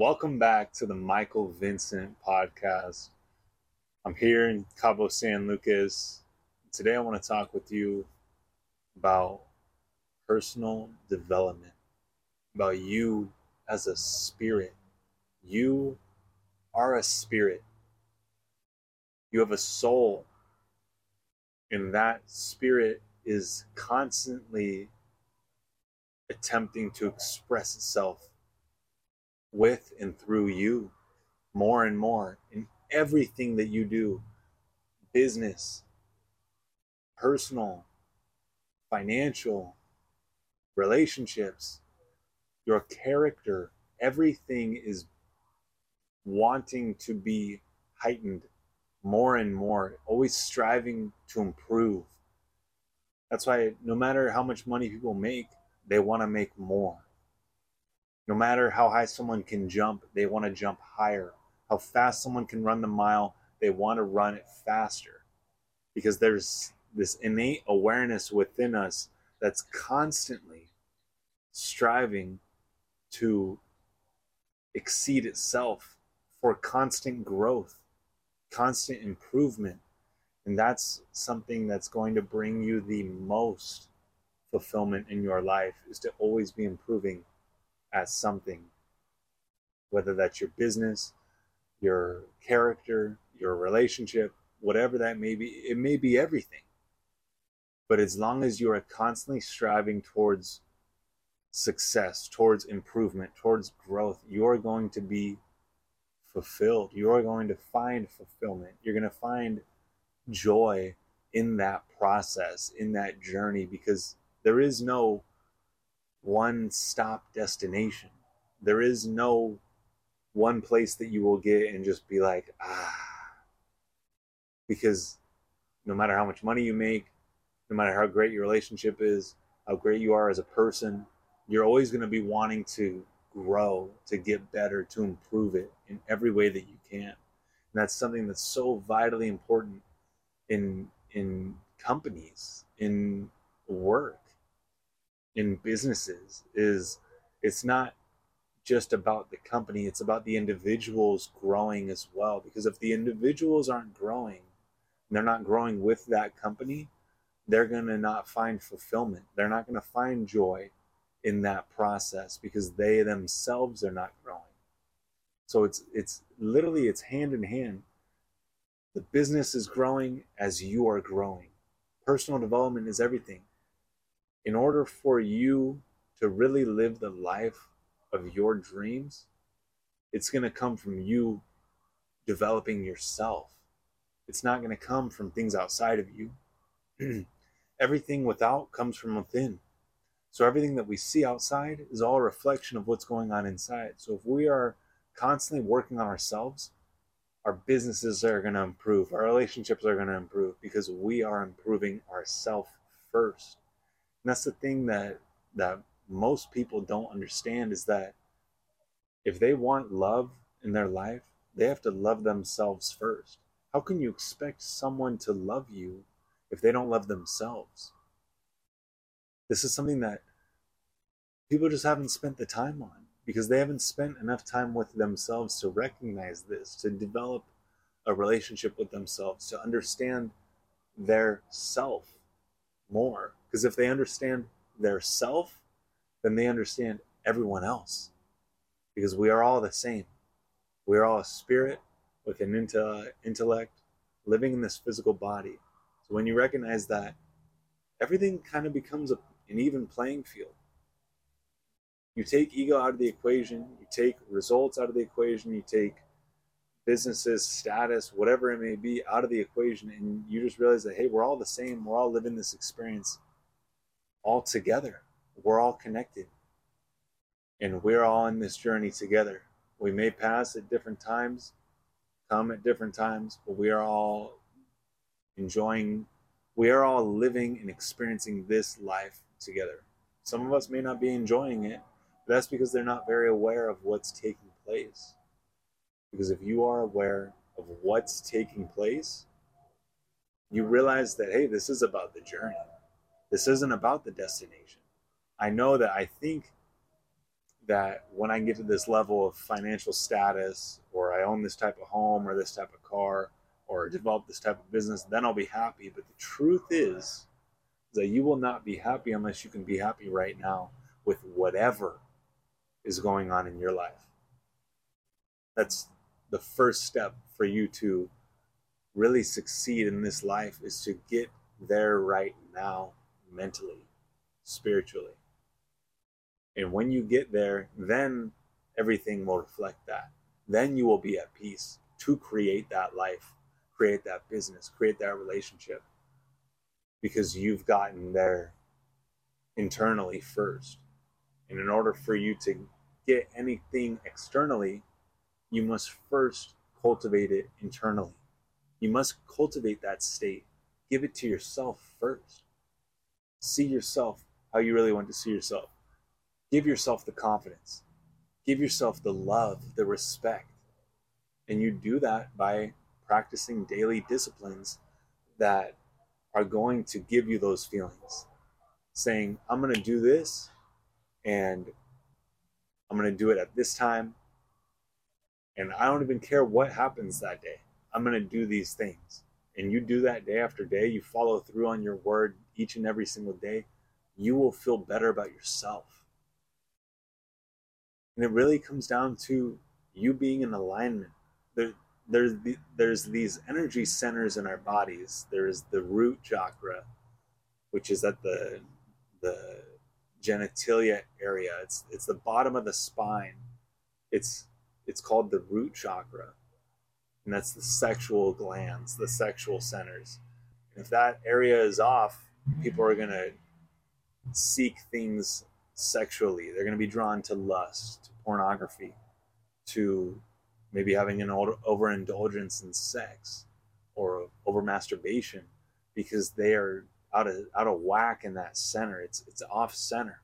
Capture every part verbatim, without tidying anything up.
Welcome back to the Michael Vincent Podcast. I'm here in Cabo San Lucas. Today I want to talk with you about personal development, about you as a spirit. You are a spirit. You have a soul, and that spirit is constantly attempting to express itself with and through you more and more in everything that you do, business, personal, financial, relationships, your character. Everything is wanting to be heightened more and more, always striving to improve. That's why no matter how much money people make, they want to make more. No matter how high someone can jump, they want to jump higher. How fast someone can run the mile, they want to run it faster. Because there's this innate awareness within us that's constantly striving to exceed itself for constant growth, constant improvement. And that's something that's going to bring you the most fulfillment in your life, is to always be improving at something, whether that's your business, your character, your relationship, whatever that may be. It may be everything. But as long as you are constantly striving towards success, towards improvement, towards growth, you're going to be fulfilled. You're going to find fulfillment. You're going to find joy in that process, in that journey, because there is no one-stop destination. There is no one place that you will get and just be like, ah. Because no matter how much money you make, no matter how great your relationship is, how great you are as a person, you're always going to be wanting to grow, to get better, to improve it in every way that you can. And that's something that's so vitally important in in companies, in work, in businesses. Is it's not just about the company, it's about the individuals growing as well. Because if the individuals aren't growing, they're not growing with that company, they're going to not find fulfillment. They're not going to find joy in that process because they themselves are not growing. So it's it's literally, it's hand in hand. The business is growing as you are growing. Personal development is everything. In order for you to really live the life of your dreams, it's going to come from you developing yourself. It's not going to come from things outside of you. Everything without comes from within. So everything that we see outside is all a reflection of what's going on inside. So if we are constantly working on ourselves, our businesses are going to improve. Our relationships are going to improve because we are improving ourselves first. And that's the thing that that most people don't understand, is that if they want love in their life, they have to love themselves first. How can you expect someone to love you if they don't love themselves? This is something that people just haven't spent the time on because they haven't spent enough time with themselves to recognize this, to develop a relationship with themselves, to understand their self more. Because if they understand their self, then they understand everyone else. Because we are all the same. We are all a spirit with an inte- intellect living in this physical body. So when you recognize that, everything kind of becomes a, an even playing field. You take ego out of the equation. You take results out of the equation. You take businesses, status, whatever it may be, out of the equation. And you just realize that, hey, we're all the same. We're all living this experience all together. We're all connected. And we're all in this journey together. We may pass at different times, come at different times, but we are all enjoying, we are all living and experiencing this life together. Some of us may not be enjoying it, but that's because they're not very aware of what's taking place. Because if you are aware of what's taking place, you realize that, hey, this is about the journey. This isn't about the destination. I know that I think that when I get to this level of financial status, or I own this type of home or this type of car, or develop this type of business, then I'll be happy. But the truth is that you will not be happy unless you can be happy right now with whatever is going on in your life. That's the first step for you to really succeed in this life, is to get there right now, mentally, spiritually. And when you get there, then everything will reflect that. Then you will be at peace to create that life, create that business, create that relationship, because you've gotten there internally first. And in order for you to get anything externally, you must first cultivate it internally. You must cultivate that state. Give it to yourself first. See yourself how you really want to see yourself. Give yourself the confidence. Give yourself the love, the respect. And you do that by practicing daily disciplines that are going to give you those feelings. Saying, I'm going to do this, and I'm going to do it at this time. And I don't even care what happens that day. I'm going to do these things. And you do that day after day. You follow through on your word each and every single day. You will feel better about yourself. And it really comes down to you being in alignment. There, there's, the, there's these energy centers in our bodies. There is the root chakra, which is at the, the genitalia area. It's, it's the bottom of the spine. It's, it's called the root chakra. And that's the sexual glands, the sexual centers. And if that area is off, people are going to seek things sexually. They're going to be drawn to lust, to pornography, to maybe having an overindulgence in sex or over masturbation, because they are out of out of whack in that center. It's it's off center.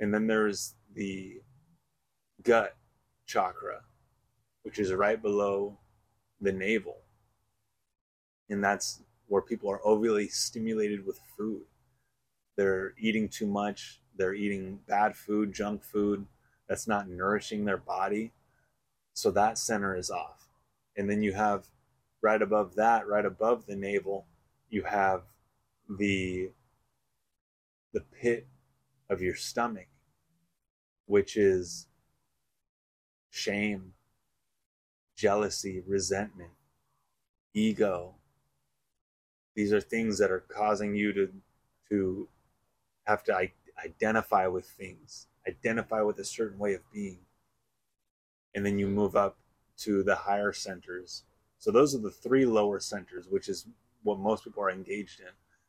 And then there's the gut chakra, which is right below the navel. And that's where people are overly stimulated with food. They're eating too much. They're eating bad food, junk food that's not nourishing their body. So that center is off. And then you have right above that, right above the navel, you have the, the pit of your stomach, which is shame, jealousy, resentment, ego. These are things that are causing you to, to have to I- identify with things, identify with a certain way of being. And then you move up to the higher centers. So those are the three lower centers, which is what most people are engaged in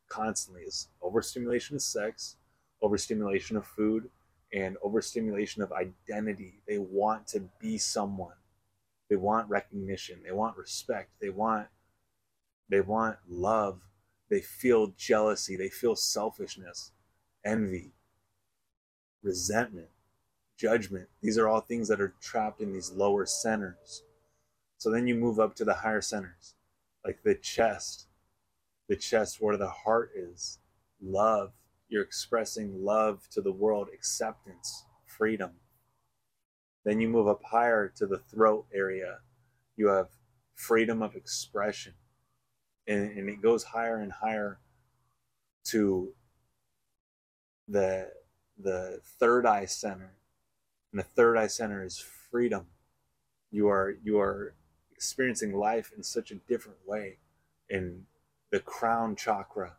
constantly, is overstimulation of sex, overstimulation of food, and overstimulation of identity. They want to be someone. They want recognition. They want respect. They want, they want love. They feel jealousy. They feel selfishness, envy, resentment, judgment. These are all things that are trapped in these lower centers. So then you move up to the higher centers, like the chest, the chest where the heart is, love. You're expressing love to the world, acceptance, freedom. Then you move up higher to the throat area. You have freedom of expression. And, and it goes higher and higher to the, the third eye center. And the third eye center is freedom. You are, you are experiencing life in such a different way. And the crown chakra,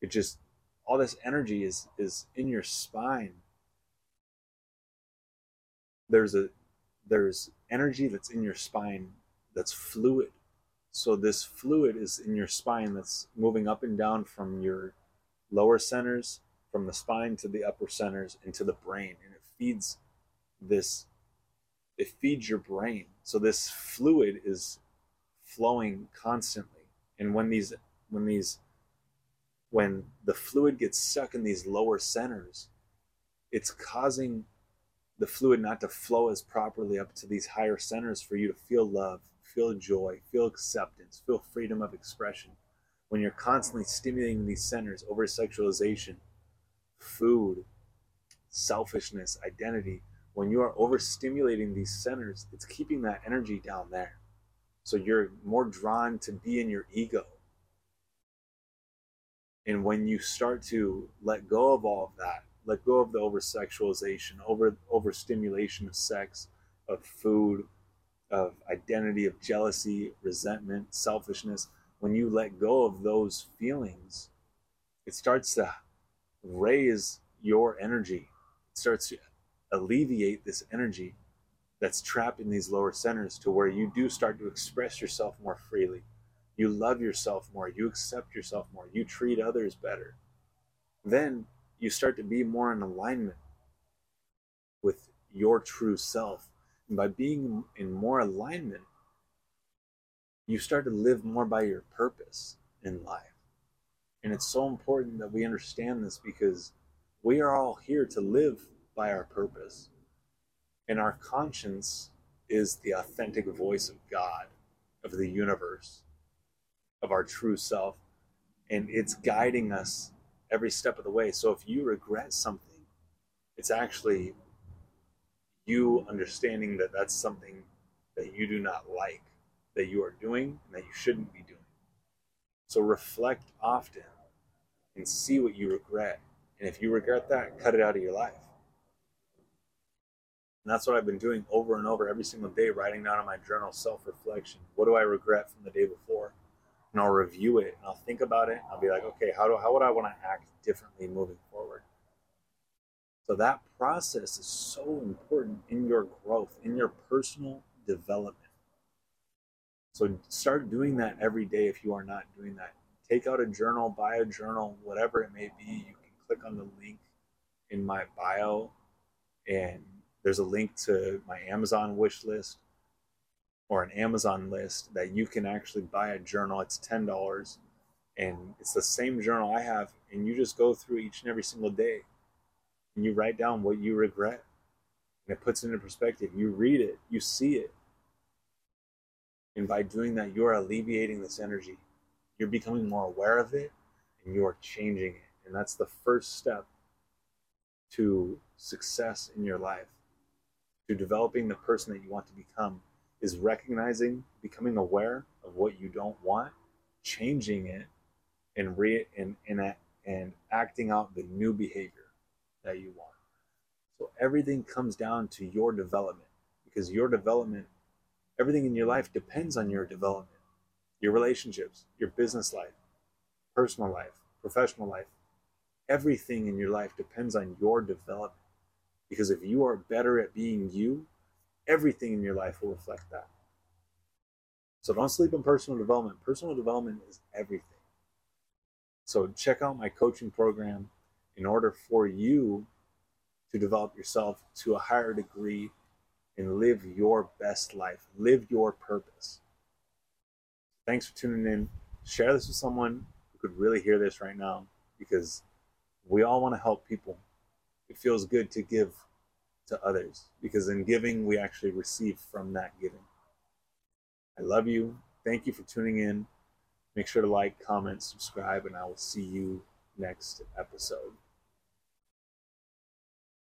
it just, all this energy is, is in your spine. There's a there's energy that's in your spine that's fluid. So this fluid is in your spine that's moving up and down from your lower centers, from the spine to the upper centers into the brain. And it feeds this, it feeds your brain. So this fluid is flowing constantly. And when these when these when the fluid gets stuck in these lower centers, it's causing the fluid not to flow as properly up to these higher centers for you to feel love, feel joy, feel acceptance, feel freedom of expression. When you're constantly stimulating these centers, over sexualization, food, selfishness, identity, when you are overstimulating these centers, it's keeping that energy down there. So you're more drawn to be in your ego. And when you start to let go of all of that, let go of the over-sexualization, over, overstimulation of sex, of food, of identity, of jealousy, resentment, selfishness, when you let go of those feelings, it starts to raise your energy. It starts to alleviate this energy that's trapped in these lower centers to where you do start to express yourself more freely. You love yourself more. You accept yourself more. You treat others better. Then you start to be more in alignment with your true self. And by being in more alignment, you start to live more by your purpose in life. And it's so important that we understand this, because we are all here to live by our purpose. And our conscience is the authentic voice of God, of the universe, of our true self. And it's guiding us every step of the way. So if you regret something, it's actually you understanding that that's something that you do not like, that you are doing, and that you shouldn't be doing. So reflect often and see what you regret. And if you regret that, cut it out of your life. And that's what I've been doing over and over every single day, writing down in my journal, self-reflection. What do I regret from the day before? And I'll review it, and I'll think about it, and I'll be like, okay, how do how would I want to act differently moving forward? So that process is so important in your growth, in your personal development. So start doing that every day if you are not doing that. Take out a journal, buy a journal, whatever it may be. You can click on the link in my bio, and there's a link to my Amazon wish list or an Amazon list that you can actually buy a journal. It's ten dollars, and it's the same journal I have. And you just go through each and every single day, and you write down what you regret, and it puts it into perspective. You read it, you see it. And by doing that, you're alleviating this energy. You're becoming more aware of it, and you're changing it. And that's the first step to success in your life. To developing the person that you want to become is recognizing, becoming aware of what you don't want, changing it, and re and and, and acting out the new behavior that you want. So everything comes down to your development, because your development, everything in your life depends on your development. Your relationships, your business life, personal life, professional life, everything in your life depends on your development. Because if you are better at being you, everything in your life will reflect that. So don't sleep on personal development. Personal development is everything. So check out my coaching program in order for you to develop yourself to a higher degree and live your best life. Live your purpose. Thanks for tuning in. Share this with someone who could really hear this right now, because we all want to help people. It feels good to give to others, because in giving, we actually receive from that giving. I love you. Thank you for tuning in. Make sure to like, comment, subscribe, and I will see you next episode.